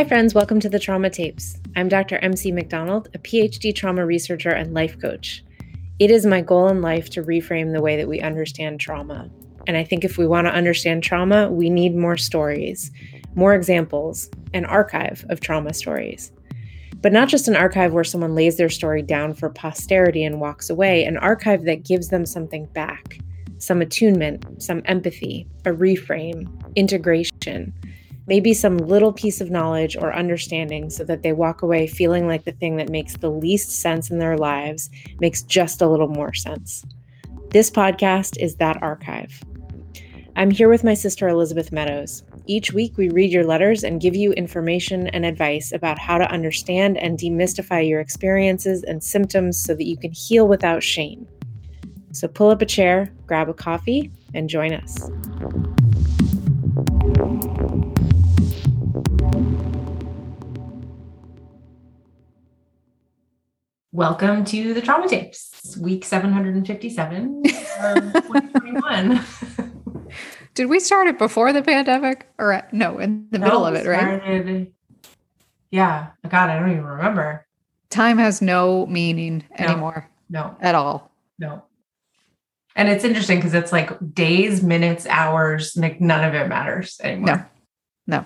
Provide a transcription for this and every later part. Hi friends, welcome to The Trauma Tapes. I'm Dr. MC McDonald, a PhD trauma researcher and life coach. It is my goal in life to reframe the way that we understand trauma. And I think if we want to understand trauma, we need more stories, more examples, an archive of trauma stories. But not just an archive where someone lays their story down for posterity and walks away, an archive that gives them something back, some attunement, some empathy, a reframe, integration. Maybe some little piece of knowledge or understanding so that they walk away feeling like the thing that makes the least sense in their lives makes just a little more sense. This podcast is that archive. I'm here with my sister, Elizabeth Meadows. Each week, we read your letters and give you information and advice about how to understand and demystify your experiences and symptoms so that you can heal without shame. So pull up a chair, grab a coffee, and join us. Welcome to The Trauma Tapes, week 757 of 2021. Did we start it before the pandemic? Or no, in the middle of it, right? Yeah. God, I don't even remember. Time has no meaning anymore. No. At all. No. And it's interesting because it's like days, minutes, hours, like none of it matters anymore. No.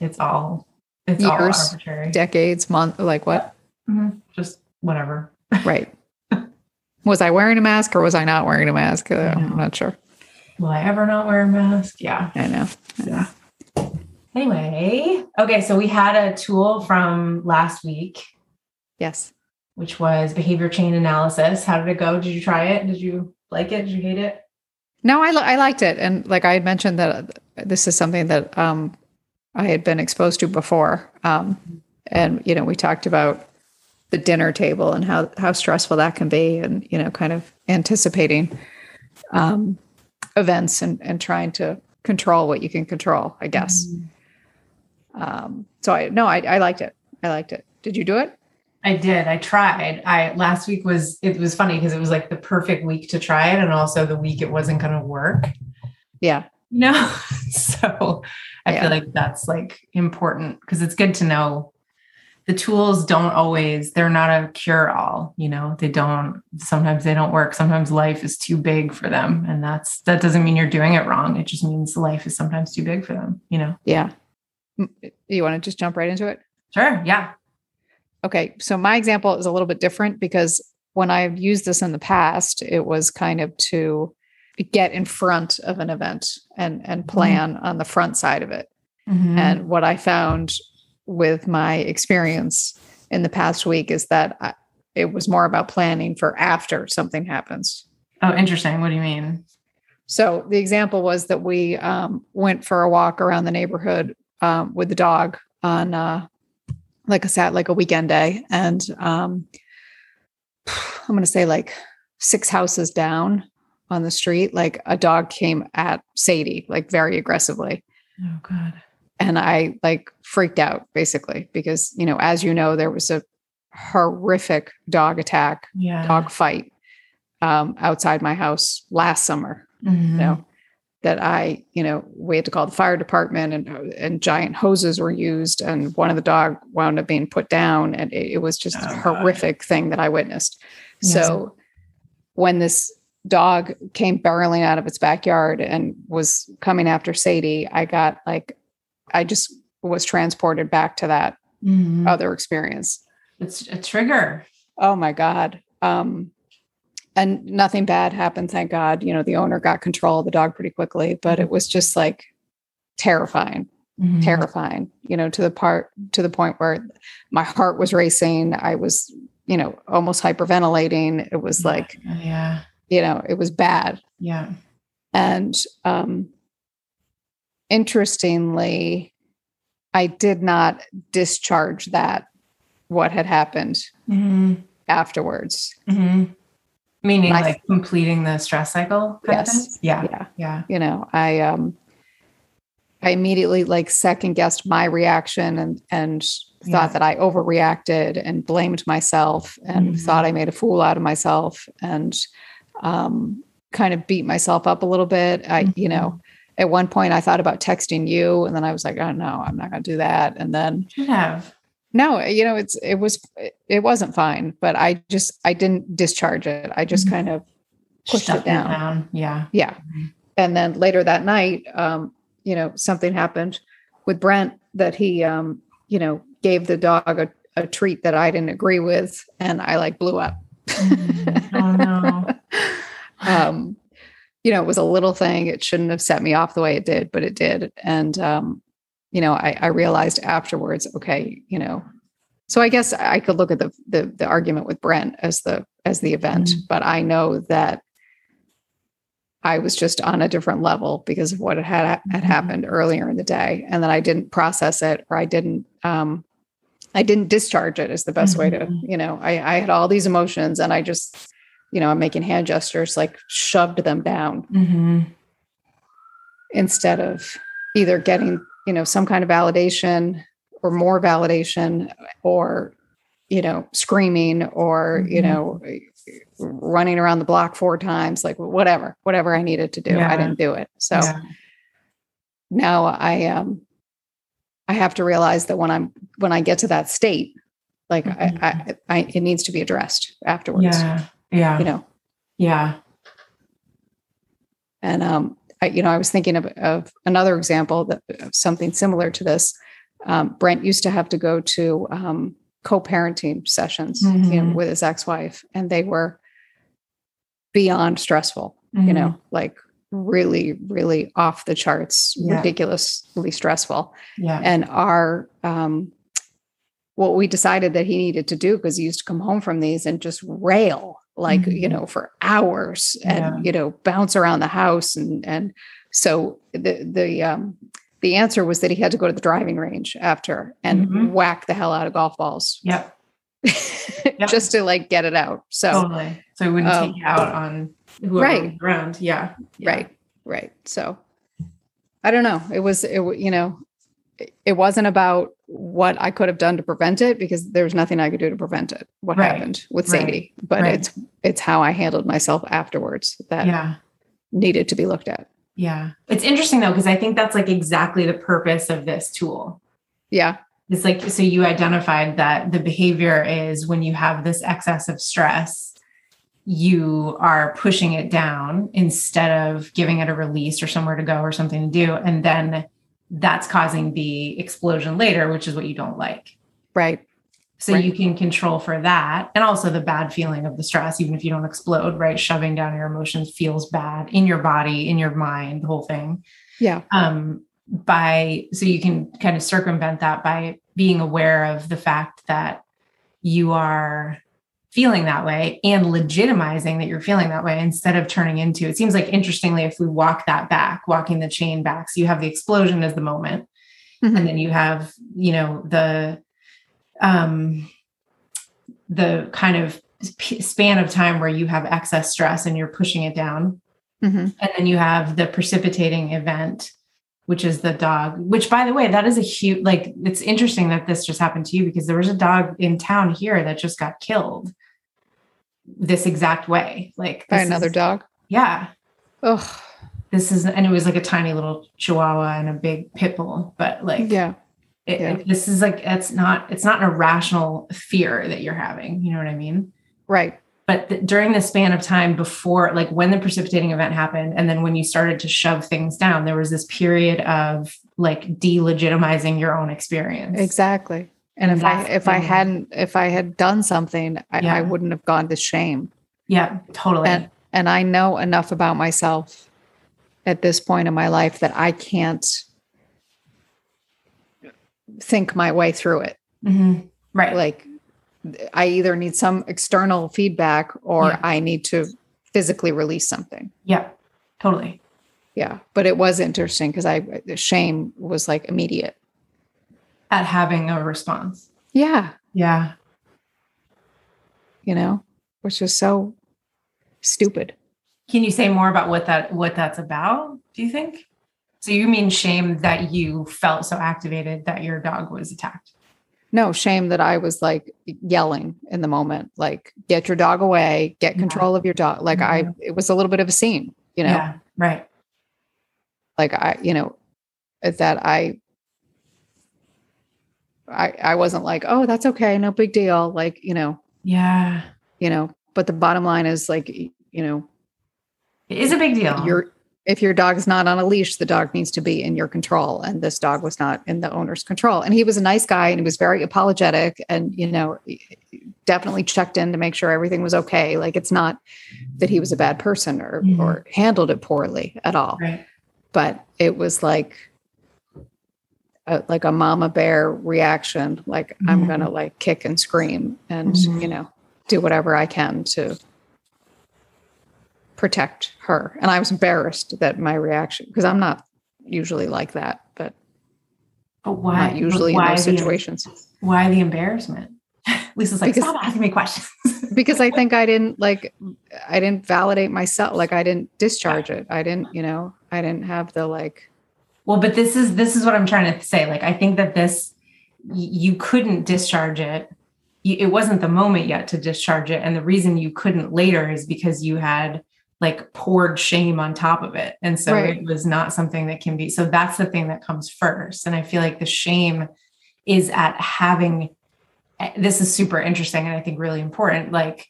It's years, all arbitrary. Decades, month, like what? Mm-hmm. Just whatever. Right. Was I wearing a mask or was I not wearing a mask? I'm not sure. Will I ever not wear a mask? Yeah. I know. Anyway. Okay. So we had a tool from last week. Yes. Which was behavior chain analysis. How did it go? Did you try it? Did you like it? Did you hate it? No, I liked it. And like I had mentioned that this is something that I had been exposed to before. And, you know, we talked about the dinner table and how stressful that can be and, you know, kind of anticipating events and trying to control what you can control, I guess. Mm-hmm. So I liked it. Did you do it? I did. I tried. Last week it was funny because it was like the perfect week to try it. And also the week it wasn't going to work. Yeah. No. So I feel like that's like important because it's good to know. The tools they're not a cure-all, you know, sometimes they don't work. Sometimes life is too big for them. And that doesn't mean you're doing it wrong. It just means life is sometimes too big for them, you know? Yeah. You want to just jump right into it? Sure. Yeah. Okay. So my example is a little bit different because when I've used this in the past, it was kind of to get in front of an event and plan mm-hmm. on the front side of it. Mm-hmm. And what I found with my experience in the past week is that it was more about planning for after something happens. Oh, interesting. What do you mean? So the example was that we went for a walk around the neighborhood with the dog on like a weekend day. And I'm going to say like 6 houses down on the street, like a dog came at Sadie, like very aggressively. Oh God. And I like freaked out basically because, you know, as you know, there was a horrific dog attack, dog fight outside my house last summer, mm-hmm. you know, that we had to call the fire department and giant hoses were used. And one of the dog wound up being put down. And it was just a horrific thing that I witnessed. Yes. So when this dog came barreling out of its backyard and was coming after Sadie, I just was transported back to that mm-hmm. other experience. It's a trigger. Oh my God. And nothing bad happened. Thank God. You know, the owner got control of the dog pretty quickly, but it was just like terrifying, you know, to the point where my heart was racing. I was, you know, almost hyperventilating. It was like, you know, it was bad. Yeah. And, interestingly, I did not discharge what had happened mm-hmm. afterwards. Mm-hmm. Meaning like completing the stress cycle? Yes. Yeah. You know, I immediately like second guessed my reaction and thought that I overreacted and blamed myself and mm-hmm. thought I made a fool out of myself and kind of beat myself up a little bit. I, mm-hmm. you know, at one point I thought about texting you, and then I was like, oh no, I'm not going to do that. And then no, you know, it wasn't fine, but I didn't discharge it. I just kind of pushed it down. Yeah. Yeah. And then later that night, you know, something happened with Brent that he, you know, gave the dog a treat that I didn't agree with. And I like blew up. Oh no. You know, it was a little thing. It shouldn't have set me off the way it did, but it did. And, you know, I realized afterwards, okay, you know, so I guess I could look at the argument with Brent as the event, but I know that I was just on a different level because of what had happened earlier in the day. And then I didn't process it, or I didn't discharge it is the best way to, you know, I had all these emotions and I just, you know, I'm making hand gestures, like shoved them down instead of either getting, you know, some kind of validation or more validation or, you know, screaming or, you know, running around the block 4 times, like whatever I needed to do, I didn't do it. So now I have to realize that when I get to that state, like it needs to be addressed afterwards. Yeah. You know? Yeah. And, I, you know, I was thinking of another example that something similar to this. Brent used to have to go to co-parenting sessions you know, with his ex-wife, and they were beyond stressful, you know, like really, really off the charts, ridiculously stressful. Yeah. And our, what we decided that he needed to do, because he used to come home from these and just rail, like, you know, for hours and, you know, bounce around the house. And so the answer was that he had to go to the driving range after and whack the hell out of golf balls. Yep. Just to like get it out. So, totally. So he wouldn't take you out on whoever was around. Yeah. Right. So I don't know. It wasn't about what I could have done to prevent it, because there was nothing I could do to prevent it. What happened with Sadie, but it's how I handled myself afterwards that needed to be looked at. Yeah. It's interesting though, because I think that's like exactly the purpose of this tool. Yeah. It's like, so you identified that the behavior is when you have this excess of stress, you are pushing it down instead of giving it a release or somewhere to go or something to do. And then that's causing the explosion later, which is what you don't like. Right. So you can control for that. And also the bad feeling of the stress, even if you don't explode, right? Shoving down your emotions feels bad in your body, in your mind, the whole thing. Yeah. So you can kind of circumvent that by being aware of the fact that you are feeling that way and legitimizing that you're feeling that way instead of turning into, it seems like interestingly, if we walking the chain back, so you have the explosion as the moment, and then you have, you know, the kind of span of time where you have excess stress and you're pushing it down. And then you have the precipitating event, which is the dog, which by the way, that is a huge, like, it's interesting that this just happened to you because there was a dog in town here that just got killed this exact way, like by another dog. Yeah. Oh, and it was like a tiny little Chihuahua and a big pit bull, but like, this is like, it's not an irrational fear that you're having. You know what I mean? Right. But during the span of time before, like when the precipitating event happened, and then when you started to shove things down, there was this period of like delegitimizing your own experience. Exactly. And if I had done something, I wouldn't have gone to shame. Yeah, totally. And I know enough about myself at this point in my life that I can't think my way through it. Mm-hmm. Right. Like I either need some external feedback or I need to physically release something. Yeah, totally. Yeah. But it was interesting because the shame was like immediate. At having a response. Yeah. Yeah. You know, which is so stupid. Can you say more about what that's about, do you think? So you mean shame that you felt so activated that your dog was attacked? No, shame that I was like yelling in the moment, like get your dog away, get control of your dog. Like it was a little bit of a scene, you know? Yeah, right. like I, you know, that I wasn't like, oh, that's okay, no big deal. Like, you know, yeah, you know, but the bottom line is like, you know, it is a big deal. If your dog's not on a leash, the dog needs to be in your control. And this dog was not in the owner's control. And he was a nice guy and he was very apologetic and, you know, definitely checked in to make sure everything was okay. Like, it's not that he was a bad person or, mm-hmm. or handled it poorly at all. Right. But it was like a mama bear reaction. Like, mm-hmm. I'm going to like kick and scream and, mm-hmm. you know, do whatever I can to protect her. And I was embarrassed that my reaction, because I'm not usually like that, but why? Not usually but why in those situations. Why the embarrassment? Lisa's like, stop asking me questions. Because I think I didn't validate myself. Like, I didn't discharge it. I didn't, you know, I didn't have the like, well, but this is what I'm trying to say. Like, I think that you couldn't discharge it. It wasn't the moment yet to discharge it. And the reason you couldn't later is because you had like poured shame on top of it. And so It was not something that can be, so that's the thing that comes first. And I feel like the shame is at having, this is super interesting. And I think really important, like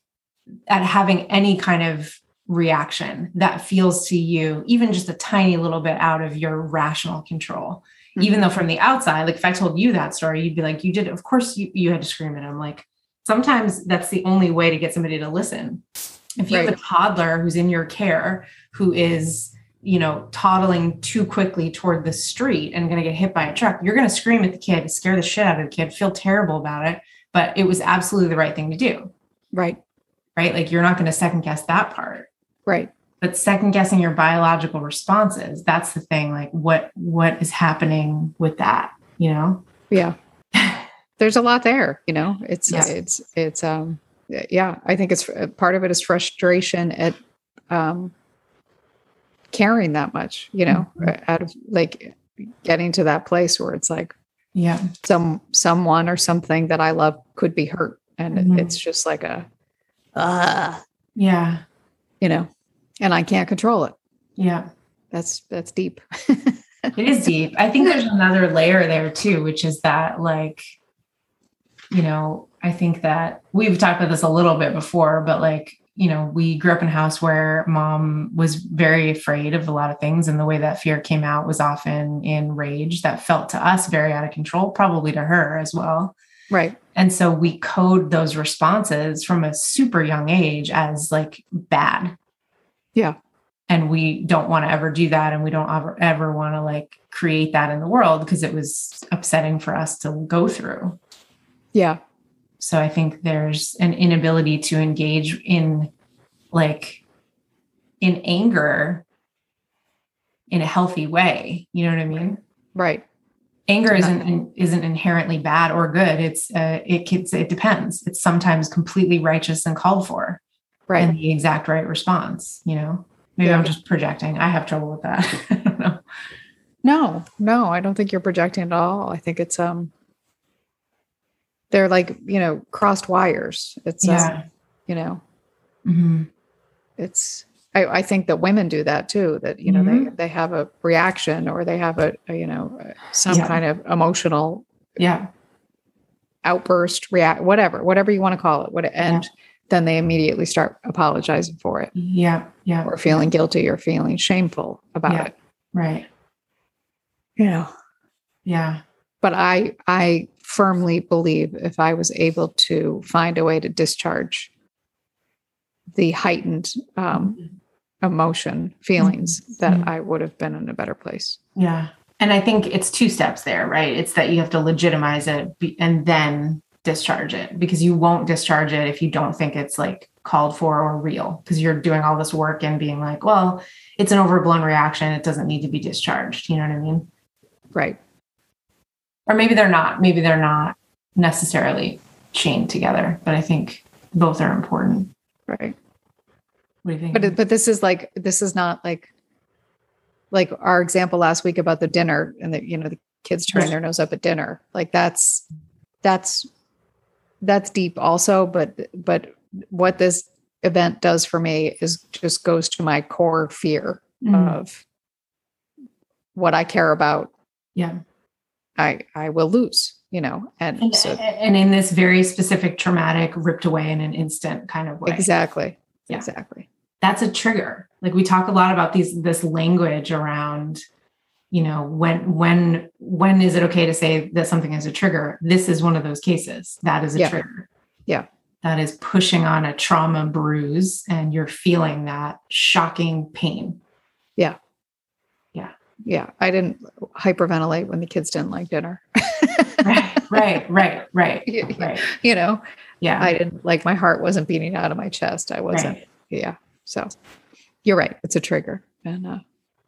at having any kind of reaction that feels to you, even just a tiny little bit out of your rational control, mm-hmm. even though from the outside, like if I told you that story, you'd be like, you did, of course you had to scream at him. Like, sometimes that's the only way to get somebody to listen. If you have a toddler who's in your care, who is, you know, toddling too quickly toward the street and going to get hit by a truck, you're going to scream at the kid, scare the shit out of the kid, feel terrible about it. But it was absolutely the right thing to do. Right. Like, you're not going to second guess that part. Right. But second guessing your biological responses, that's the thing. Like, what is happening with that, you know? Yeah. There's a lot there, you know, it's yeah, I think it's part of it is frustration at caring that much, you know, mm-hmm. out of like getting to that place where it's like, yeah, someone or something that I love could be hurt, and mm-hmm. it's just like a, yeah, you know, and I can't control it. Yeah, that's deep. It is deep. I think there's another layer there too, which is that like, you know, I think that we've talked about this a little bit before, but like, you know, we grew up in a house where mom was very afraid of a lot of things. And the way that fear came out was often in rage that felt to us very out of control, probably to her as well. Right. And so we code those responses from a super young age as like bad. Yeah. And we don't want to ever do that. And we don't ever want to like create that in the world, because it was upsetting for us to go through. Yeah. So I think there's an inability to engage in like in anger in a healthy way. You know what I mean? Right. Anger isn't inherently bad or good. It's it depends. It's sometimes completely righteous and called for, right? And the exact right response. You know, maybe I'm just projecting. I have trouble with that. I don't know. No, I don't think you're projecting at all. I think it's they're like, you know, crossed wires. It's, you know, mm-hmm. it's, I think that women do that too, that, you know, mm-hmm. they have a reaction, or they have a you know, some kind of emotional outburst, whatever you want to call it. Then they immediately start apologizing for it. Yeah. Yeah. Or feeling guilty or feeling shameful about it. Right. You know? Yeah. But I firmly believe if I was able to find a way to discharge the heightened emotion, feelings, mm-hmm. that I would have been in a better place. Yeah. And I think it's two steps there, right? It's that you have to legitimize it and then discharge it, because you won't discharge it if you don't think it's like called for or real, because you're doing all this work and being like, well, it's an overblown reaction. It doesn't need to be discharged. You know what I mean? Right. Or maybe they're not necessarily chained together, but I think both are important. Right. What do you think? But this is not like our example last week about the dinner and the, you know, the kids turning their nose up at dinner. Like that's deep also. But what this event does for me is just goes to my core fear, mm-hmm. of what I care about, yeah, I will lose, you know. And in this very specific traumatic, ripped away in an instant kind of way. Exactly. Yeah. Exactly. That's a trigger. Like we talk a lot about this language around, you know, when is it okay to say that something is a trigger? This is one of those cases. That is a trigger. Yeah. That is pushing on a trauma bruise and you're feeling that shocking pain. Yeah. Yeah. Yeah. I didn't hyperventilate when the kids didn't like dinner. Right. You know, yeah. I didn't, like, my heart wasn't beating out of my chest. I wasn't. Right. Yeah. So you're right. It's a trigger. And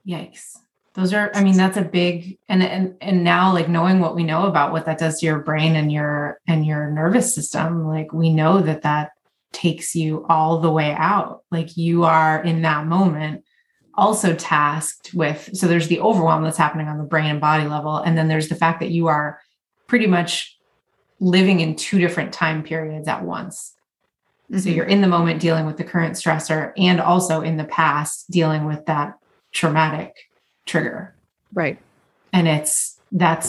yikes. Those are, I mean, that's a big, and now, like, knowing what we know about what that does to your brain and your nervous system, like, we know that takes you all the way out. Like, you are in that moment also tasked with, so there's the overwhelm that's happening on the brain and body level. And then there's the fact that you are pretty much living in two different time periods at once. Mm-hmm. So you're in the moment dealing with the current stressor and also in the past dealing with that traumatic trigger. Right. And that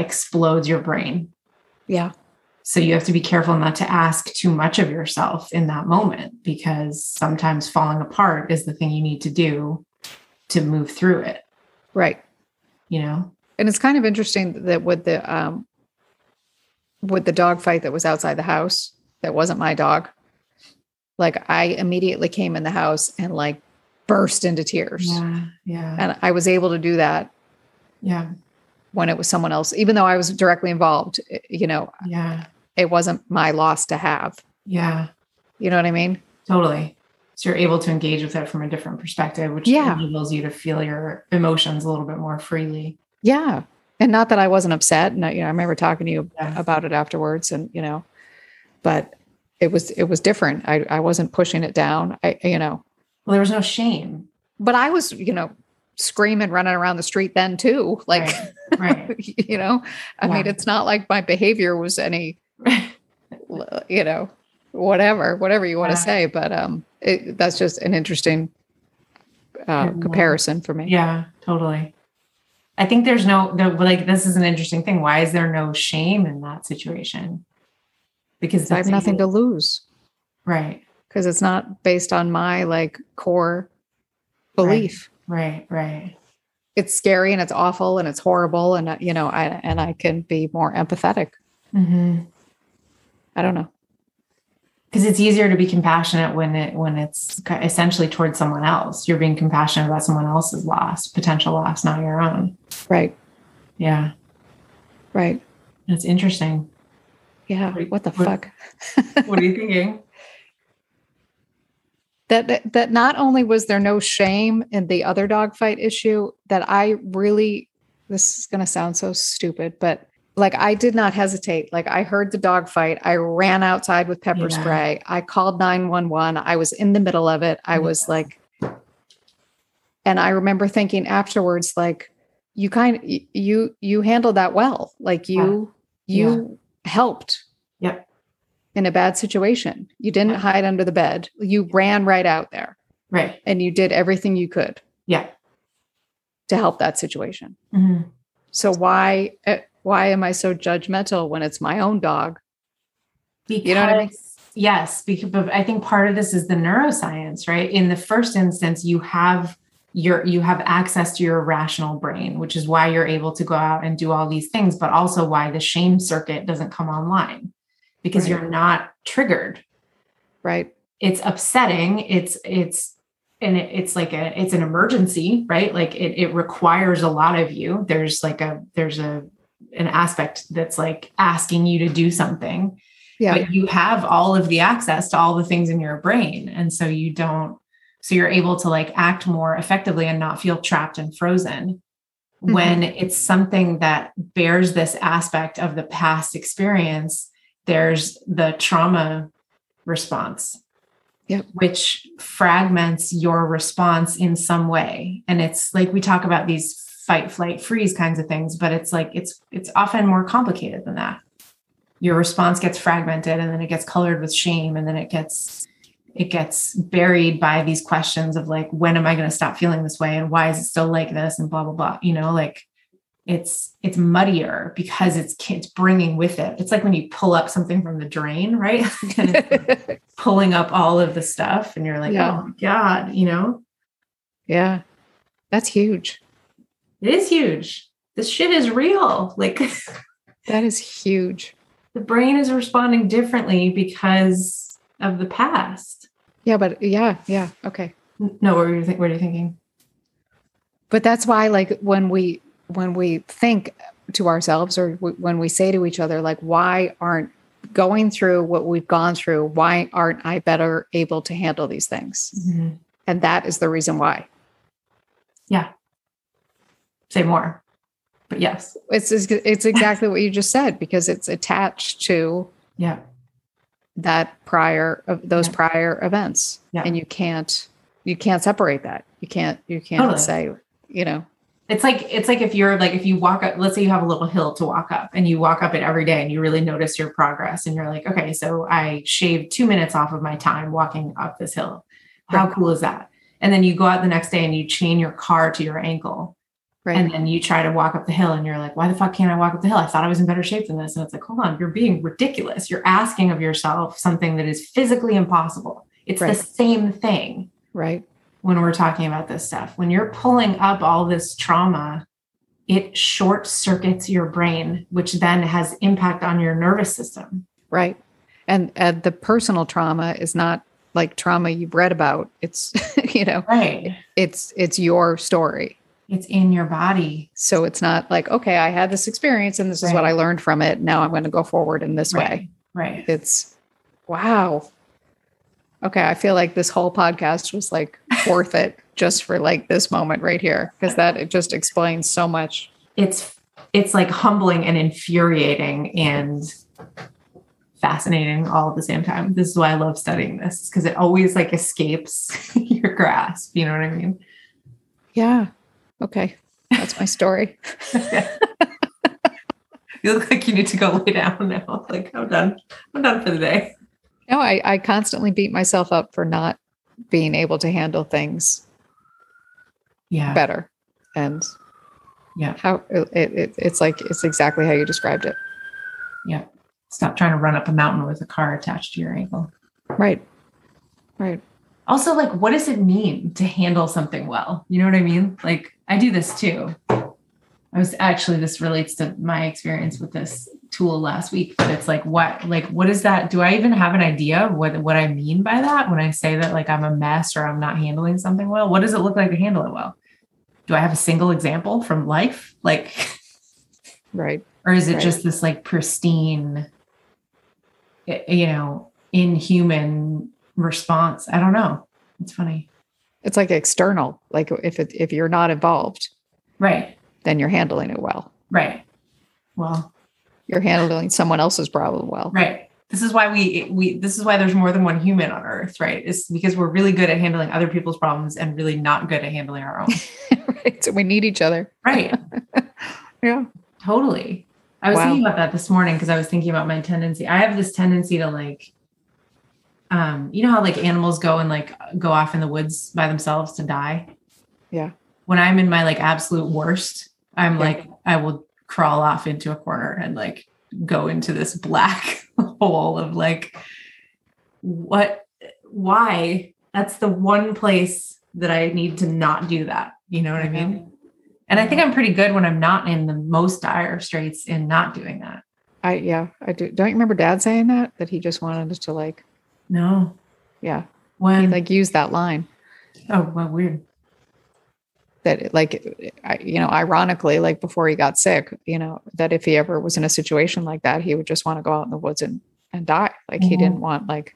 explodes your brain. Yeah. So you have to be careful not to ask too much of yourself in that moment, because sometimes falling apart is the thing you need to do to move through it. Right. You know? And it's kind of interesting that with the dog fight that was outside the house, that wasn't my dog. Like, I immediately came in the house and, like, burst into tears. Yeah, yeah. And I was able to do that. Yeah. When it was someone else, even though I was directly involved, you know, yeah, it wasn't my loss to have. Yeah. You know what I mean? Totally. So you're able to engage with it from a different perspective, which enables you to feel your emotions a little bit more freely. Yeah. And not that I wasn't upset. And, you know, I remember talking to you about it afterwards, and, you know, but it was different. I wasn't pushing it down. Well, there was no shame, but I was, you know, screaming, running around the street then too. Like, right. You know, I mean, it's not like my behavior was any, you know, whatever you want to say, but, that's just an interesting, comparison for me. Yeah, totally. I think there's this is an interesting thing. Why is there no shame in that situation? Because I have nothing to lose. Right. Because it's not based on my, like, core belief. Right. It's scary and it's awful and it's horrible. And, you know, I can be more empathetic. Mm-hmm. I don't know. Because it's easier to be compassionate when it's essentially towards someone else. You're being compassionate about someone else's loss, potential loss, not your own. Right. Yeah. Right. That's interesting. Yeah. What the fuck? What are you thinking? That not only was there no shame in the other dogfight issue, that I really, this is going to sound so stupid, but, like, I did not hesitate. Like, I heard the dogfight. I ran outside with pepper spray. I called 911. I was in the middle of it. I was like, and I remember thinking afterwards, like, you handled that well. Like, you helped. Yep. In a bad situation. You didn't hide under the bed. You ran right out there. Right. And you did everything you could. Yeah. To help that situation. Mm-hmm. So why am I so judgmental when it's my own dog? Because, you know what I mean? Yes. Because I think part of this is the neuroscience, right? In the first instance, you have access to your rational brain, which is why you're able to go out and do all these things, but also why the shame circuit doesn't come online. Because you're not triggered. Right. It's upsetting. It's an emergency, right? Like, it requires a lot of you. There's like an aspect that's like asking you to do something, but you have all of the access to all the things in your brain. And so you're able to, like, act more effectively and not feel trapped and frozen. Mm-hmm. When it's something that bears this aspect of the past experience, there's the trauma response, which fragments your response in some way. And it's like, we talk about these fight, flight, freeze kinds of things, but it's like, it's often more complicated than that. Your response gets fragmented, and then it gets colored with shame. And then it gets, it gets buried by these questions of like, when am I going to stop feeling this way? And why is it still like this? And blah, blah, blah. You know, like it's muddier because it's bringing with it. It's like when you pull up something from the drain, right? And it's like pulling up all of the stuff and you're like, yeah. Oh my God, you know? Yeah. That's huge. It is huge. This shit is real. Like that is huge. The brain is responding differently because of the past. Yeah, but yeah. Okay. No, what are you thinking? But that's why, like, when we think to ourselves or when we say to each other, like, why aren't going through what we've gone through? Why aren't I better able to handle these things? Mm-hmm. And that is the reason why. Yeah. Say more, but yes. It's exactly what you just said, because it's attached to prior events. Yeah. And you can't separate that. You can't totally. Say, you know, it's like if you're like, if you walk up, let's say you have a little hill to walk up and you walk up it every day and you really notice your progress and you're like, okay, so I shaved 2 minutes off of my time walking up this hill. How right. cool is that? And then you go out the next day and you chain your car to your ankle. Right. And then you try to walk up the hill and you're like, why the fuck can't I walk up the hill? I thought I was in better shape than this. And it's like, hold on, you're being ridiculous. You're asking of yourself something that is physically impossible. It's right. the same thing. Right. When we're talking about this stuff, when you're pulling up all this trauma, it short circuits your brain, which then has impact on your nervous system. Right. And the personal trauma is not like trauma you've read about. It's, you know, right. it's your story. It's in your body. So it's not like, okay, I had this experience and this is right. what I learned from it. Now I'm going to go forward in this right. way. Right. It's wow. Okay. I feel like this whole podcast was like worth it just for like this moment right here. Cause that, it just explains so much. It's like humbling and infuriating and fascinating all at the same time. This is why I love studying this. Cause it always like escapes your grasp. You know what I mean? Yeah. Okay. That's my story. You look like you need to go lay down now. Like I'm done for the day. No, I constantly beat myself up for not being able to handle things better. And how it's like, it's exactly how you described it. Yeah. Stop trying to run up a mountain with a car attached to your ankle. Right. Right. Also, like, what does it mean to handle something well? You know what I mean? Like, I do this too. This relates to my experience with this tool last week, but it's like, what is that? Do I even have an idea of what I mean by that? When I say that, like, I'm a mess or I'm not handling something well, what does it look like to handle it well? Do I have a single example from life? Like, right. Or is it right. just this like pristine, you know, inhuman response? I don't know. It's funny. It's like external. Like if you're not involved, right. Then you're handling it well. Right. Well, you're handling someone else's problem well. Right. This is why this is why there's more than one human on earth, right? It's because we're really good at handling other people's problems and really not good at handling our own. Right. So we need each other. Right. Yeah. Totally. I was thinking about that this morning because I was thinking about my tendency. I have this tendency to like, you know how like animals go and like go off in the woods by themselves to die? Yeah. When I'm in my like absolute worst, I'm like, I will crawl off into a corner and like go into this black hole of like, why? That's the one place that I need to not do that. You know what I mean? And I think I'm pretty good when I'm not in the most dire straits in not doing that. I do. Don't you remember Dad saying that he just wanted us to like, no. Yeah. When he like used that line. Oh, well, weird. That like, you know, ironically, like before he got sick, you know, that if he ever was in a situation like that, he would just want to go out in the woods and die. Like he didn't want like,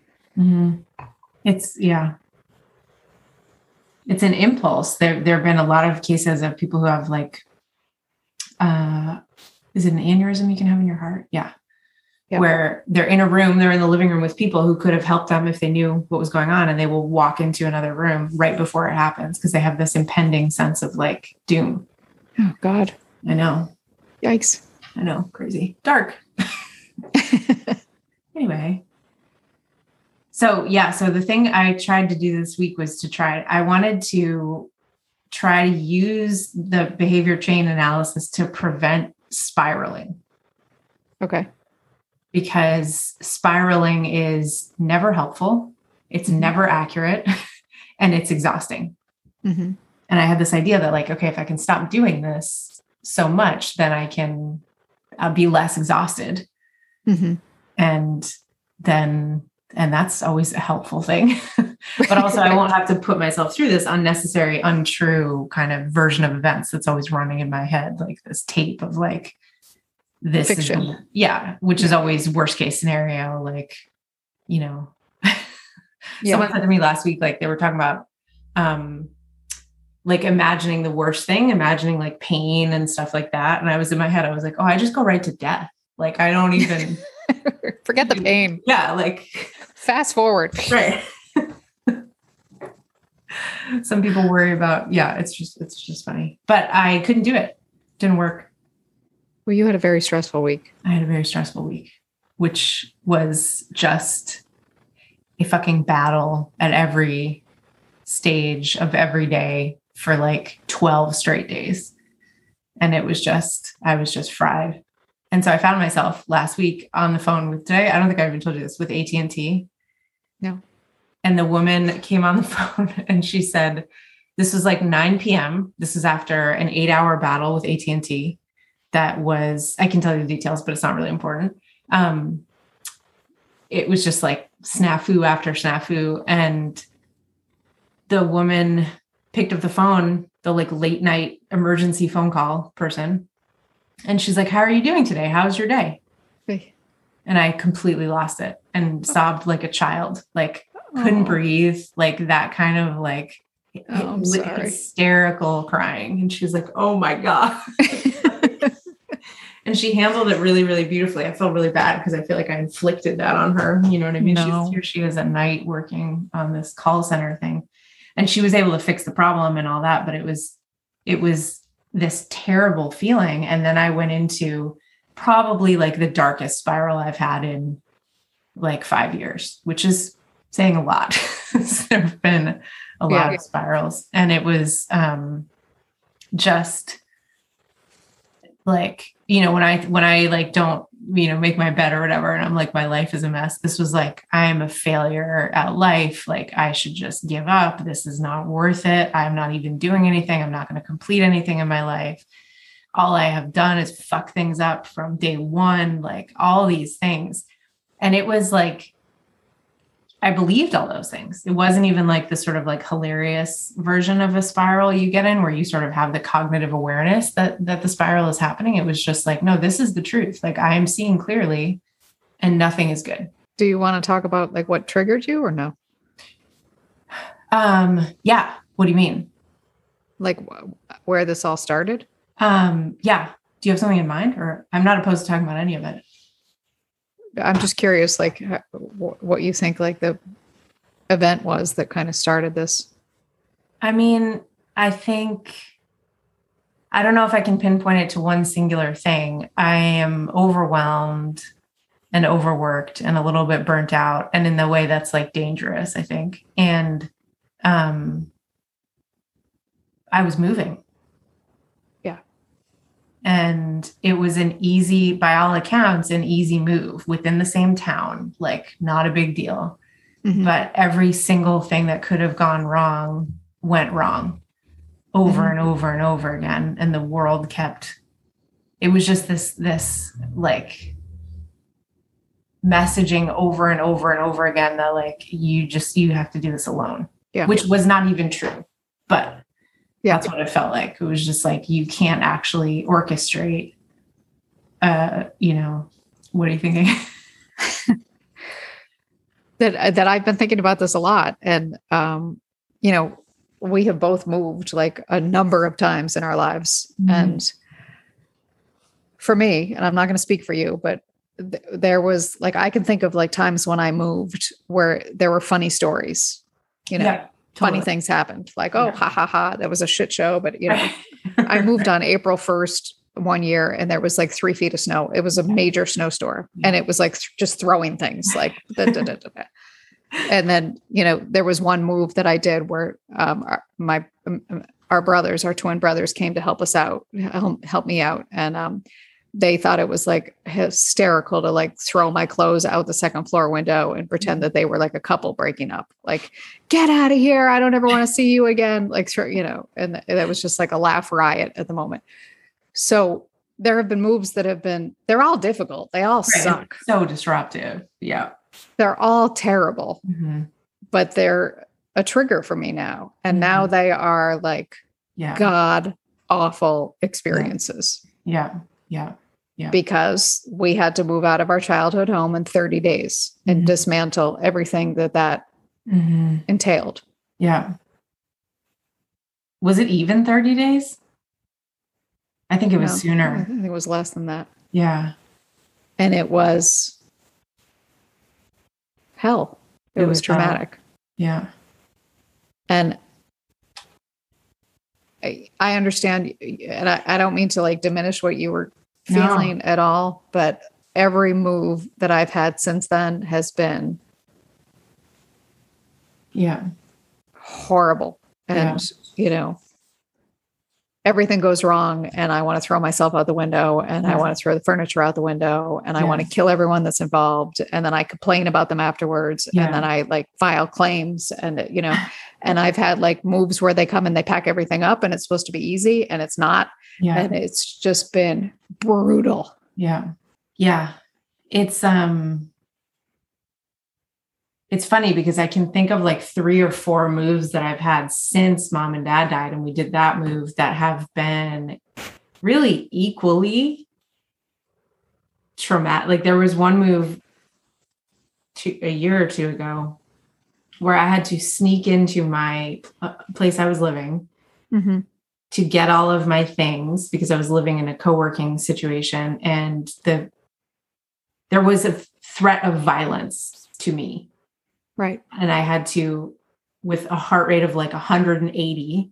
it's an impulse. There have been a lot of cases of people who have like, is it an aneurysm you can have in your heart? Yeah. Yep. Where they're in a room, they're in the living room with people who could have helped them if they knew what was going on, and they will walk into another room right before it happens because they have this impending sense of like doom. Oh God. I know. Yikes. I know. Crazy. Dark. Anyway. So yeah, so the thing I tried to do this week was to try to use the behavior chain analysis to prevent spiraling. Okay. Because spiraling is never helpful. It's never accurate and it's exhausting. Mm-hmm. And I had this idea that like, okay, if I can stop doing this so much, then I can be less exhausted. Mm-hmm. And that's always a helpful thing, but also I won't have to put myself through this unnecessary, untrue kind of version of events that's always running in my head, like this tape of like this, fiction. Which is always worst case scenario. Like, you know, someone said to me last week, like they were talking about, like imagining the worst thing, imagining like pain and stuff like that. And I was in my head, I was like, oh, I just go right to death. Like, I don't even forget the pain. Yeah. Like fast forward. Right. Some people worry about, it's just funny, but I couldn't do it. Didn't work. Well, you had a very stressful week. I had a very stressful week, which was just a fucking battle at every stage of every day for like 12 straight days. And it was just, I was just fried. And so I found myself last week on the phone with today. I don't think I even told you this, with AT&T. No. And the woman came on the phone and she said, this was like 9 p.m. This is after an 8-hour battle with AT&T. That was, I can tell you the details, but it's not really important. It was just like snafu after snafu. And the woman picked up the phone, the like late night emergency phone call person. And she's like, how are you doing today? How's your day? And I completely lost it and sobbed like a child, like couldn't breathe, like that kind of like hysterical crying. And she's like, oh my God. And she handled it really, really beautifully. I feel really bad because I feel like I inflicted that on her. You know what I mean? No. Here she is at night working on this call center thing. And she was able to fix the problem and all that, but it was this terrible feeling. And then I went into probably like the darkest spiral I've had in like 5 years, which is saying a lot. There've been a lot of spirals, and it was, just like, you know, when I like, don't, you know, make my bed or whatever. And I'm like, my life is a mess. This was like, I'm a failure at life. Like I should just give up. This is not worth it. I'm not even doing anything. I'm not going to complete anything in my life. All I have done is fuck things up from day one, like all these things. And it was like, I believed all those things. It wasn't even like the sort of like hilarious version of a spiral you get in where you sort of have the cognitive awareness that the spiral is happening. It was just like, no, this is the truth. Like I am seeing clearly and nothing is good. Do you want to talk about like what triggered you or no? Yeah. What do you mean? Like where this all started? Yeah. Do you have something in mind, or I'm not opposed to talking about any of it? I'm just curious, like what you think, like the event was that kind of started this. I mean, I think, I don't know if I can pinpoint it to one singular thing. I am overwhelmed and overworked and a little bit burnt out, and in the way that's like dangerous, I think. And, I was moving. And it was an easy, by all accounts, an easy move within the same town, like not a big deal, but every single thing that could have gone wrong went wrong over and over and over again. And the world kept, it was just this like messaging over and over and over again that like, you have to do this alone, which was not even true, but that's what it felt like. It was just like, you can't actually orchestrate, you know, what are you thinking? that I've been thinking about this a lot. And, you know, we have both moved like a number of times in our lives. Mm-hmm. And for me, and I'm not going to speak for you, but there was like, I can think of like times when I moved where there were funny stories, you know? Yeah. Totally. Funny things happened, like, ha, ha, ha, that was a shit show. But, you know, I moved on April 1st one year and there was like 3 feet of snow. It was a major snowstorm and it was like just throwing things like that. And then, you know, there was one move that I did where our twin brothers came to help me out. And they thought it was like hysterical to like throw my clothes out the second floor window and pretend that they were like a couple breaking up, like, get out of here. I don't ever want to see you again. Like, you know, and that was just like a laugh riot at the moment. So there have been moves that have been, they're all difficult. They all suck. So disruptive. Yeah. They're all terrible, mm-hmm. but they're a trigger for me now. And mm-hmm. now they are like God awful experiences. Yeah. Yeah. Yeah. Because we had to move out of our childhood home in 30 days and mm-hmm. dismantle everything that mm-hmm. entailed. Yeah. Was it even 30 days? I think it was sooner. I think it was less than that. Yeah. And it was hell. It was traumatic. Yeah. And I understand, and I don't mean to like diminish what you were feeling at all, but every move that I've had since then has been horrible. And, you know, everything goes wrong and I want to throw myself out the window and I want to throw the furniture out the window and I want to kill everyone that's involved. And then I complain about them afterwards. And then I like file claims and, you know, and I've had like moves where they come and they pack everything up and it's supposed to be easy and it's not. Yeah. And it's just been brutal. Yeah. Yeah. It's funny because I can think of like 3 or 4 moves that I've had since mom and dad died and we did that move that have been really equally traumatic. Like there was one move a year or 2 ago where I had to sneak into my place I was living mm-hmm. to get all of my things because I was living in a co-working situation and there was a threat of violence to me. Right. And I had to, with a heart rate of like 180,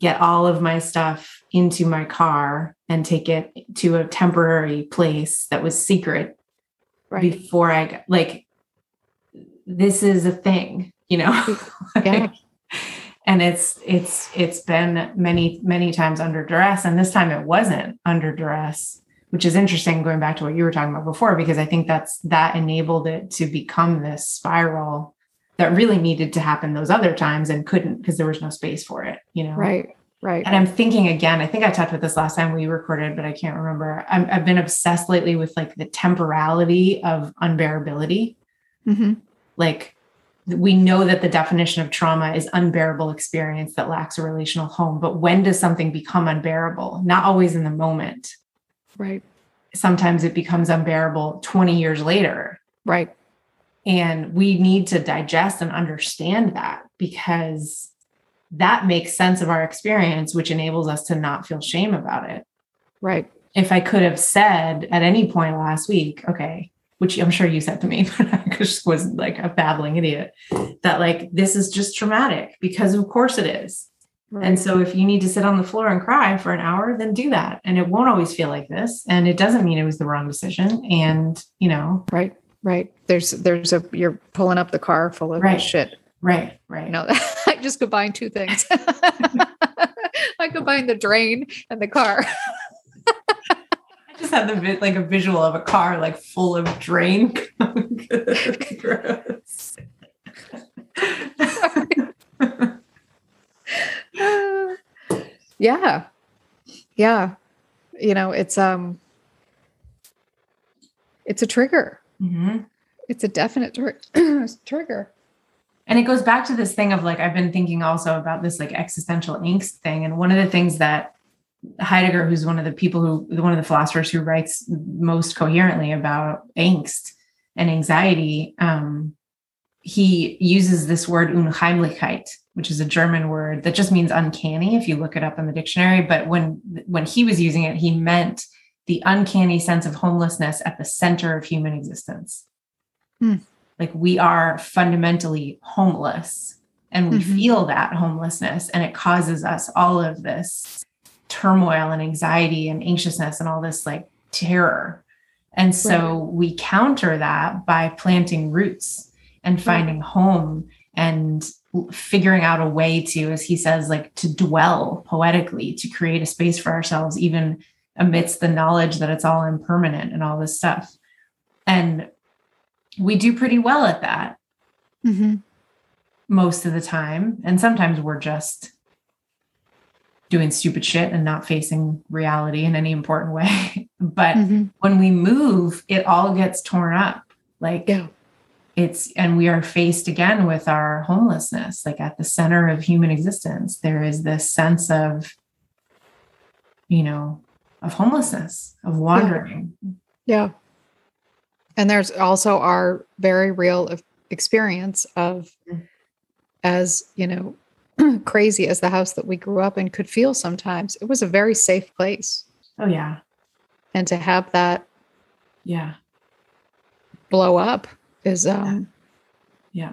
get all of my stuff into my car and take it to a temporary place that was secret before I got, like, this is a thing, you know? And it's been many, many times under duress. And this time it wasn't under duress, which is interesting going back to what you were talking about before, because I think that enabled it to become this spiral that really needed to happen those other times and couldn't because there was no space for it, you know? Right. Right. And I'm thinking again, I think I talked about this last time we recorded, but I can't remember. I've been obsessed lately with like the temporality of unbearability. Mm-hmm. Like we know that the definition of trauma is unbearable experience that lacks a relational home, but when does something become unbearable? Not always in the moment. Right. Sometimes it becomes unbearable 20 years later. Right. And we need to digest and understand that because that makes sense of our experience, which enables us to not feel shame about it. Right. If I could have said at any point last week, okay, which I'm sure you said to me, but I just was like a babbling idiot, that like, this is just traumatic because of course it is. Right. And so if you need to sit on the floor and cry for an hour, then do that. And it won't always feel like this. And it doesn't mean it was the wrong decision. And, you know, right. There's you're pulling up the car full of shit. Right. You know, I just combined 2 things. I combined the drain and the car. I just had like a visual of a car, like full of drain. Gross. Yeah. You know, it's a trigger. Mm-hmm. It's a definite trigger. And it goes back to this thing of like, I've been thinking also about this like existential angst thing. And one of the things that Heidegger, who's one of the philosophers who writes most coherently about angst and anxiety, he uses this word Unheimlichkeit, which is a German word that just means uncanny if you look it up in the dictionary. But when he was using it, he meant the uncanny sense of homelessness at the center of human existence. Mm. Like we are fundamentally homeless and we mm-hmm. feel that homelessness and it causes us all of this turmoil and anxiety and anxiousness and all this like terror. And so we counter that by planting roots and finding home and figuring out a way to, as he says, like to dwell poetically, to create a space for ourselves, even amidst the knowledge that it's all impermanent and all this stuff. And we do pretty well at that most of the time. And sometimes we're just doing stupid shit and not facing reality in any important way. But when we move, it all gets torn up. Like it's, and we are faced again with our homelessness. Like at the center of human existence, there is this sense of, you know, of homelessness, of wandering. Yeah. And there's also our very real experience of, as, you know, crazy as the house that we grew up in could feel sometimes, it was a very safe place. Oh yeah. And to have that blow up is, you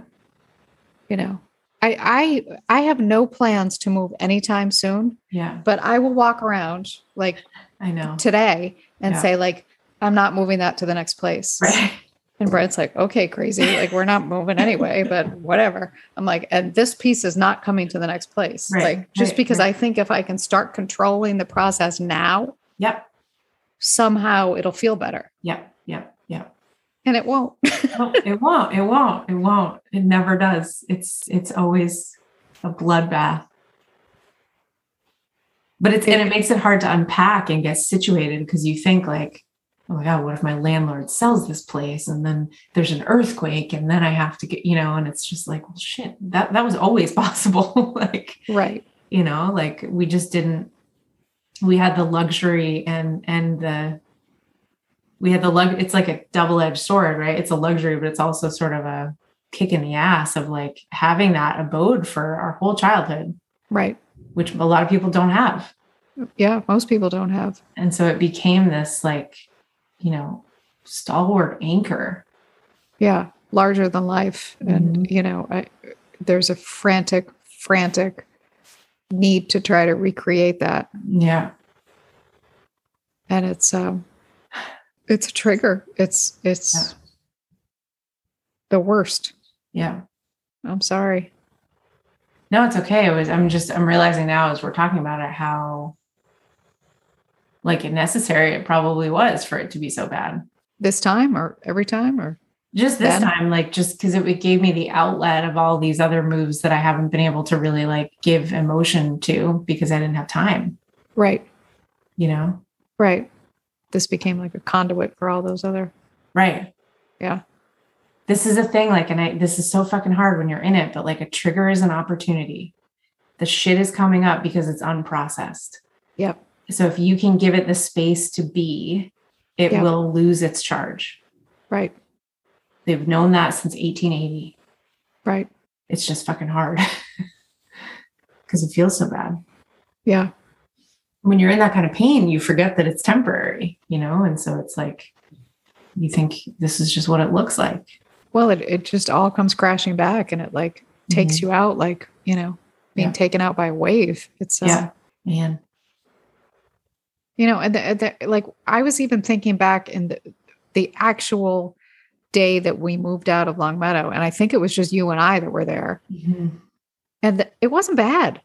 know, I have no plans to move anytime soon, but I will walk around like I know today and say like, I'm not moving that to the next place. Right. And Brent's like, okay, crazy. Like we're not moving anyway, but whatever. I'm like, and this piece is not coming to the next place. Right. Like just because I think if I can start controlling the process now, somehow it'll feel better. And it won't. It won't. It never does. It's always a bloodbath. But it's, and it makes it hard to unpack and get situated because you think like, oh my God, what if my landlord sells this place? And then there's an earthquake and then I have to get, you know, and it's just like, well, shit, that was always possible. Like, you know, like we just didn't, we had the luxury and the, we had the luxury. It's like a double-edged sword, right? It's a luxury, but it's also sort of a kick in the ass of like having that abode for our whole childhood. Right. Which a lot of people don't have. Yeah. Most people don't have. And so it became this like, you know, stalwart anchor. Yeah. Larger than life. And, you know, there's a frantic need to try to recreate that. Yeah. And it's a trigger. It's the worst. Yeah. I'm sorry. No, it's okay. I'm realizing now as we're talking about it, how like necessary it probably was for it to be so bad this time or every time or just this time, like just because it gave me the outlet of all these other moves that I haven't been able to really like give emotion to because I didn't have time. Right. You know? Right. This became like a conduit for all those other. Right. Yeah. This is a thing like, and this is so fucking hard when you're in it, but like a trigger is an opportunity. The shit is coming up because it's unprocessed. Yep. So if you can give it the space to be, it will lose its charge. Right. They've known that since 1880. Right. It's just fucking hard because it feels so bad. Yeah. When you're in that kind of pain, you forget that it's temporary, you know? And so it's like, you think this is just what it looks like. Well, it just all comes crashing back and it like takes you out, like, you know, being taken out by a wave. It's man. You know, and like I was even thinking back in the actual day that we moved out of Longmeadow, and I think it was just you and I that were there, and it wasn't bad.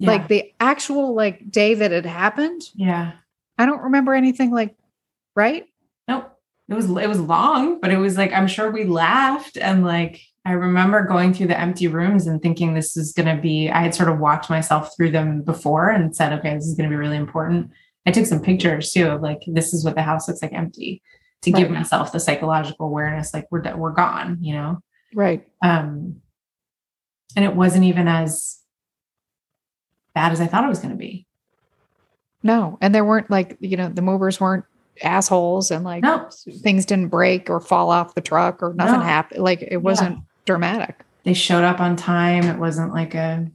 Yeah. Like the actual like day that it happened. Yeah, I don't remember anything like, right? Nope. It was long, but it was like I'm sure we laughed and like I remember going through the empty rooms and thinking this is going to be. I had sort of walked myself through them before and said, okay, this is going to be really important. I took some pictures too, of like, this is what the house looks like empty to give myself the psychological awareness. Like we're gone, you know? Right. And it wasn't even as bad as I thought it was going to be. No. And there weren't like, you know, the movers weren't assholes and like things didn't break or fall off the truck or nothing happened. Like it wasn't dramatic. They showed up on time. It wasn't like a,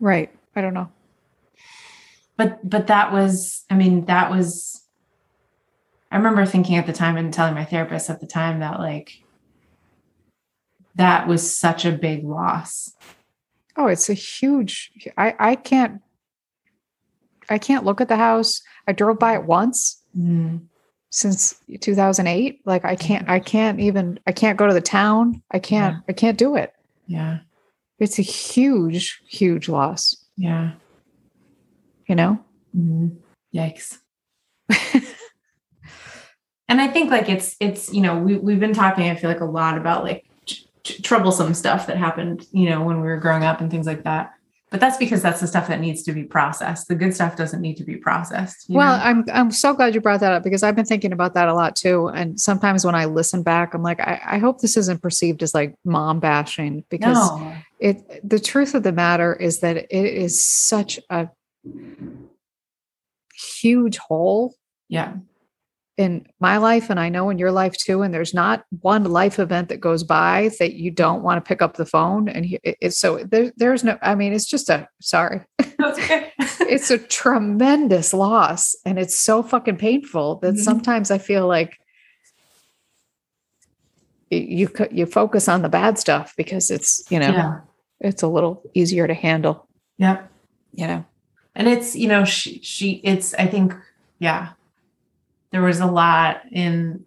Right. I don't know. But that was, I mean, that was, I remember thinking at the time and telling my therapist at the time that like, that was such a big loss. Oh, it's a huge, I can't look at the house. I drove by it once since 2008. Like I can't go to the town. I can't do it. Yeah. It's a huge, huge loss. Yeah. You know? Mm-hmm. Yikes. And I think like it's, you know, we've been talking, I feel like a lot about like troublesome stuff that happened, you know, when we were growing up and things like that. But that's because that's the stuff that needs to be processed. The good stuff doesn't need to be processed. Well, know? I'm so glad you brought that up because I've been thinking about that a lot too. And sometimes when I listen back, I'm like, I hope this isn't perceived as like mom bashing because the truth of the matter is that it is such a huge hole. Yeah. In my life, and I know in your life too, and there's not one life event that goes by that you don't want to pick up the phone. And it's so there's no, I mean, it's just sorry. Okay. It's a tremendous loss. And it's so fucking painful that mm-hmm. sometimes I feel like you focus on the bad stuff because it's, you know, it's a little easier to handle. Yeah. You know, and it's, you know, it's, I think, yeah. There was a lot in,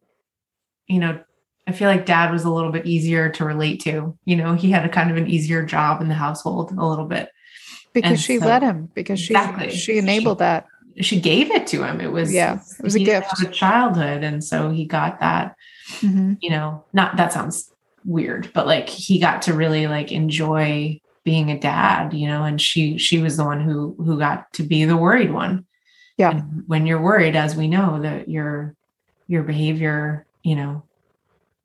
you know, I feel like dad was a little bit easier to relate to, you know, he had a kind of an easier job in the household a little bit. Because she let him, because she enabled that. She gave it to him. It was a gift of childhood. And so he got that, mm-hmm. you know, not, that sounds weird, but like he got to really like enjoy being a dad, you know, and she was the one who got to be the worried one. Yeah. And when you're worried, as we know, that your behavior, you know,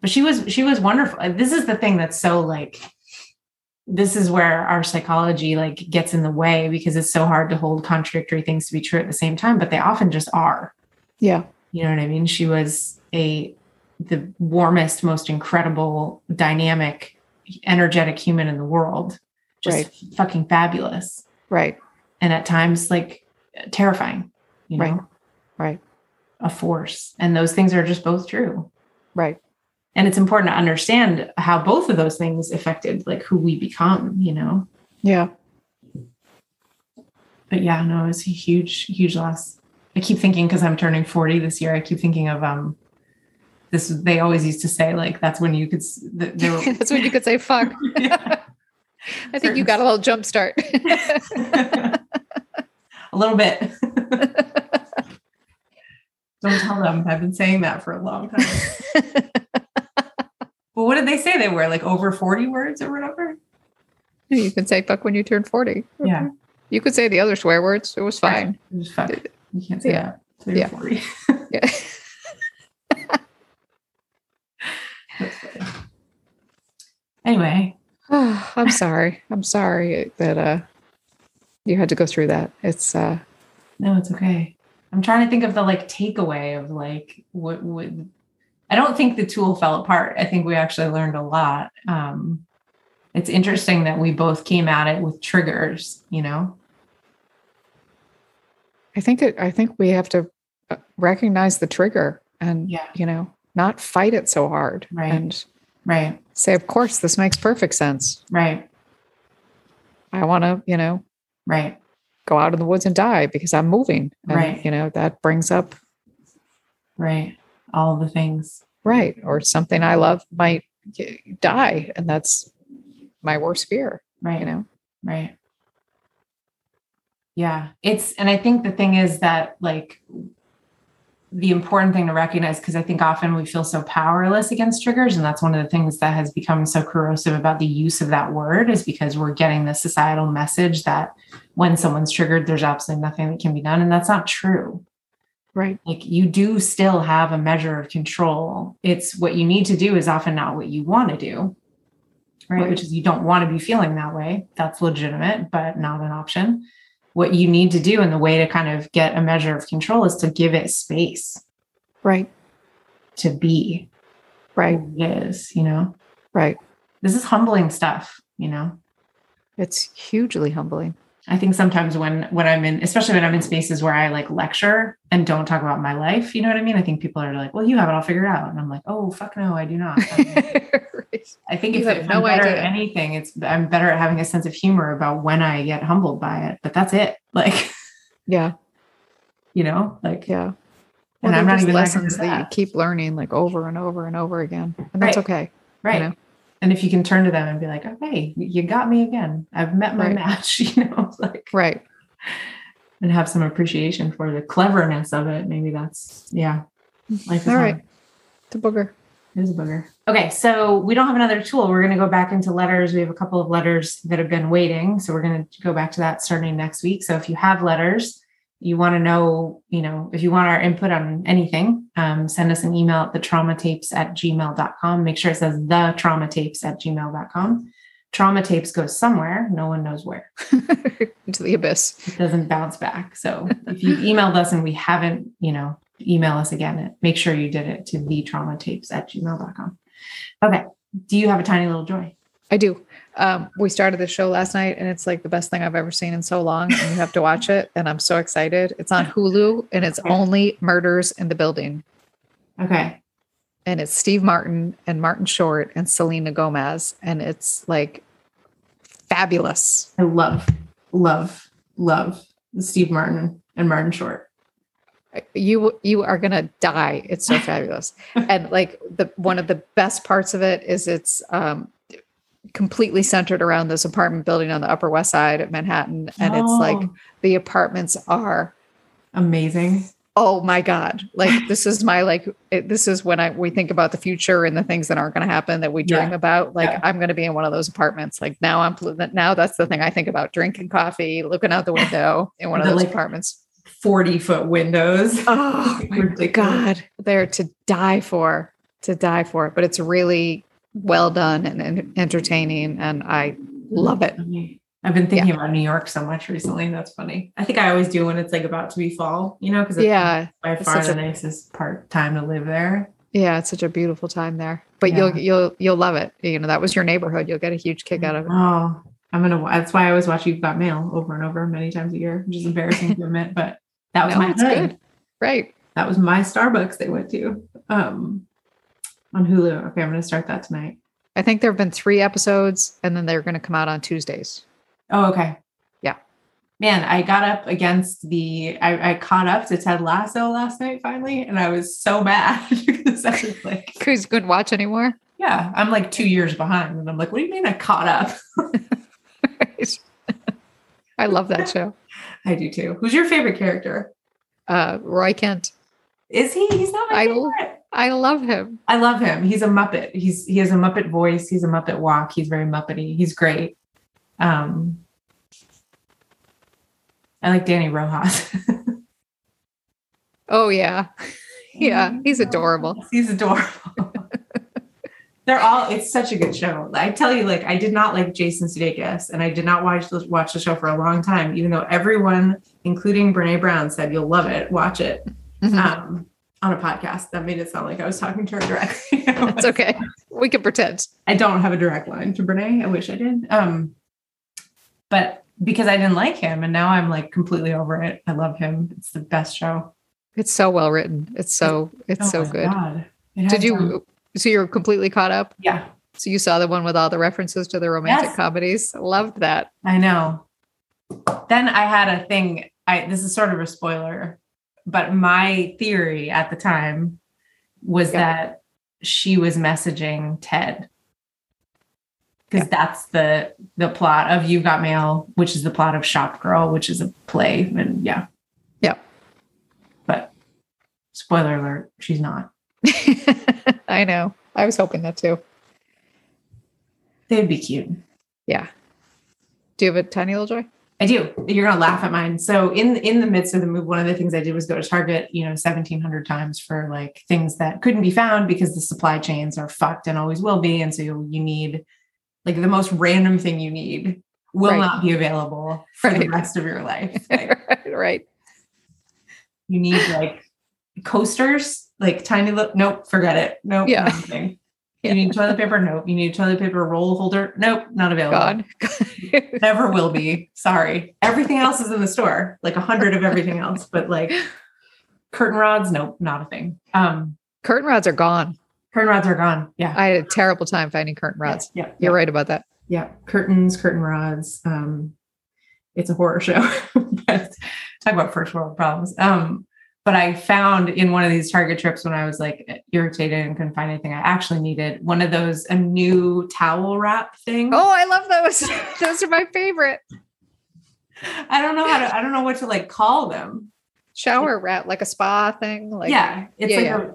but she was wonderful. This is the thing that's so like, this is where our psychology like gets in the way because it's so hard to hold contradictory things to be true at the same time, but they often just are. Yeah. You know what I mean? She was the warmest, most incredible, dynamic, energetic human in the world. Just right. Fucking fabulous. Right. And at times like terrifying. You know? Right. A force. And those things are just both true. Right. And it's important to understand how both of those things affected like who we become, you know? Yeah. But yeah, no, it's a huge, huge loss. I keep thinking, because I'm turning 40 this year, I keep thinking of this, they always used to say like, that's when you could, that's when you could say, fuck. Yeah. I think you got a little jump start. A little bit. Don't tell them. I've been saying that for a long time. Well, what did they say they were? Like over 40 words or whatever? You can say fuck when you turn 40. Yeah. You could say the other swear words. It was fine. It was fuck. You can't say that until you're 40. Yeah. That's funny. Anyway. Oh, I'm sorry. I'm sorry that... you had to go through that. It's no, it's okay. I'm trying to think of the like takeaway of like what I don't think the tool fell apart. I think we actually learned a lot. It's interesting that we both came at it with triggers, you know. I think we have to recognize the trigger and you know, not fight it so hard. Right. And say, of course, this makes perfect sense. Right. I want to, you know, right. Go out in the woods and die because I'm moving. And, you know, that brings up. Right. All the things. Right. Or something I love might die. And that's my worst fear. Right. You know? Right. Yeah. And I think the thing is that like the important thing to recognize, because I think often we feel so powerless against triggers. And that's one of the things that has become so corrosive about the use of that word is because we're getting the societal message that when someone's triggered, there's absolutely nothing that can be done. And that's not true. Right. Like you do still have a measure of control. It's what you need to do is often not what you want to do, right? Which is you don't want to be feeling that way. That's legitimate, but not an option. What you need to do and the way to kind of get a measure of control is to give it space. Right. To be. Right. Who it is, you know? Right. This is humbling stuff, you know? It's hugely humbling. I think sometimes when I'm in, especially when I'm in spaces where I like lecture and don't talk about my life, you know what I mean? I think people are like, well, you have it all figured out. And I'm like, oh, fuck no, I do not. I mean, right. I think if I'm better at anything, I'm better at having a sense of humor about when I get humbled by it, but that's it. Like, yeah, you know, like, yeah, Well, and I'm not even lessons that you keep learning like over and over and over again. And that's okay. Right. You know? And if you can turn to them and be like, okay, you got me again. I've met my match, you know, like, and have some appreciation for the cleverness of it. Maybe that's, life is all right. It's a booger. It is a booger. Okay. So we don't have another tool. We're going to go back into letters. We have a couple of letters that have been waiting. So we're going to go back to that starting next week. So if you have letters, you want to know, you know, if you want our input on anything, send us an email at thetraumatapes@gmail.com. Make sure it says thetraumatapes@gmail.com. Trauma tapes goes somewhere. No one knows where. Into the abyss. It doesn't bounce back. So if you emailed us and we haven't, you know, email us again. Make sure you did it to thetraumatapes@gmail.com. Okay. Do you have a tiny little joy? I do. We started the show last night and it's like the best thing I've ever seen in so long. And you have to watch it. And I'm so excited. It's on Hulu and it's Only Murders in the Building. Okay. And it's Steve Martin and Martin Short and Selena Gomez. And it's like fabulous. I love Steve Martin and Martin Short. You are going to die. It's so fabulous. And like one of the best parts of it is it's, completely centered around this apartment building on the Upper West Side of Manhattan. And it's like, the apartments are amazing. Oh my God. Like, this is my, like, this is when we think about the future and the things that aren't going to happen that we dream about. Like I'm going to be in one of those apartments. Like now that's the thing I think about, drinking coffee, looking out the window in one of those apartments. 40-foot windows. Oh my God. They're to die for, but it's really well done and entertaining. And I love it. I've been thinking about New York so much recently. That's funny. I think I always do when it's like about to be fall, you know, because it's by far the nicest time to live there. Yeah. It's such a beautiful time there, but you'll love it. You know, that was your neighborhood. You'll get a huge kick out of it. Oh, that's why I always watch You've Got Mail over and over many times a year, which is embarrassing to admit, but that was my good. Right. That was my Starbucks they went to. On Hulu. Okay. I'm going to start that tonight. I think there've been 3 episodes and then they're going to come out on Tuesdays. Oh, okay. Yeah. Man, I got up against I caught up to Ted Lasso last night finally. And I was so mad because I was like, cause you couldn't watch anymore. Yeah. I'm like 2 years behind and I'm like, what do you mean I caught up? Right. I love that show. I do too. Who's your favorite character? Roy Kent. Is he? He's not my favorite. I love him. I love him. He's a Muppet. He has a Muppet voice. He's a Muppet walk. He's very Muppety. He's great. I like Danny Rojas. Oh yeah. Yeah. He's adorable. He's adorable. It's such a good show. I tell you, like, I did not like Jason Sudeikis and I did not watch the show for a long time, even though everyone, including Brené Brown, said, you'll love it. Watch it. Mm-hmm. On a podcast. That made it sound like I was talking to her directly. It's okay. We can pretend. I don't have a direct line to Brené. I wish I did. But because I didn't like him and now I'm like completely over it. I love him. It's the best show. It's so well written. It's so good. God. Did you, so you're completely caught up? Yeah. So you saw the one with all the references to the romantic comedies. Loved that. I know. Then I had a thing. This is sort of a spoiler, but my theory at the time was that she was messaging Ted. Because that's the plot of You've Got Mail, which is the plot of Shop Girl, which is a play. And but spoiler alert, she's not. I know. I was hoping that too. They'd be cute. Yeah. Do you have a tiny little joy? I do. You're going to laugh at mine. So in the midst of the move, one of the things I did was go to Target, you know, 1,700 times for like things that couldn't be found because the supply chains are fucked and always will be. And so you need like the most random thing you need will not be available for the rest of your life. Like, right. You need like coasters, like tiny little, nope, forget it. Nope. Yeah. Nothing. You need toilet paper? Nope. You need a toilet paper roll holder? Nope. Not available. God. Never will be. Sorry. Everything else is in the store, like 100 of everything else, but like curtain rods? Nope. Not a thing. Curtain rods are gone. Yeah. I had a terrible time finding curtain rods. Yeah. You're right about that. Yeah. Curtains, curtain rods. It's a horror show, but talk about first world problems. But I found in one of these Target trips when I was like irritated and couldn't find anything I actually needed, one of those, a new towel wrap thing. Oh, I love those. Those are my favorite. I don't know what to like call them. Shower wrap, like a spa thing. Like, yeah.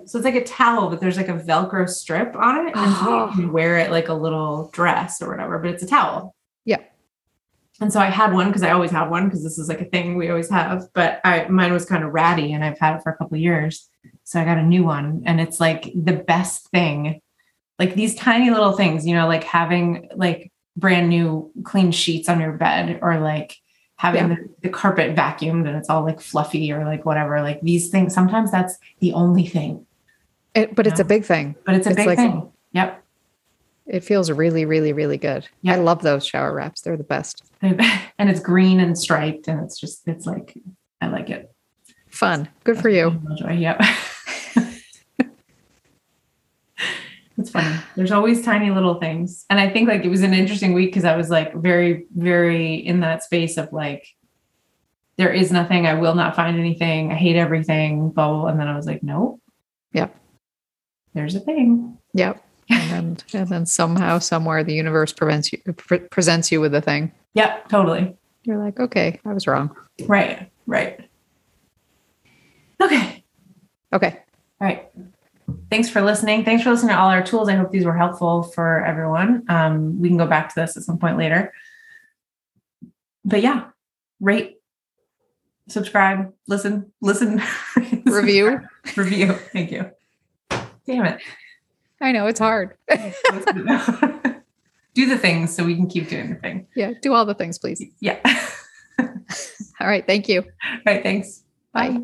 So it's like a towel, but there's like a Velcro strip on it. And so you can wear it like a little dress or whatever, but it's a towel. Yeah. And so I had one because I always have one because this is like a thing we always have, but mine was kind of ratty and I've had it for a couple of years. So I got a new one and it's like the best thing, like these tiny little things, you know, like having like brand new clean sheets on your bed or like having the carpet vacuumed and it's all like fluffy or like whatever, like these things, sometimes that's the only thing. It's a big thing. But it's a big thing. Yep. It feels really, really, really good. Yep. I love those shower wraps. They're the best. And it's green and striped and it's like, I like it. Fun. Good for you. Enjoy. Yep. It's funny. There's always tiny little things. And I think like it was an interesting week because I was like very, very in that space of like, there is nothing. I will not find anything. I hate everything. Blah, blah, blah. And then I was like, nope. Yep. There's a thing. Yep. And then somehow, somewhere, the universe presents you with a thing. Yep. Totally. You're like, okay, I was wrong. Right. Okay. All right. Thanks for listening. Thanks for listening to all our tools. I hope these were helpful for everyone. We can go back to this at some point later. But yeah, rate, subscribe, listen, review. Thank you. Damn it. I know it's hard. Do the things so we can keep doing the thing. Yeah. Do all the things, please. Yeah. All right. Thank you. All right. Thanks. Bye.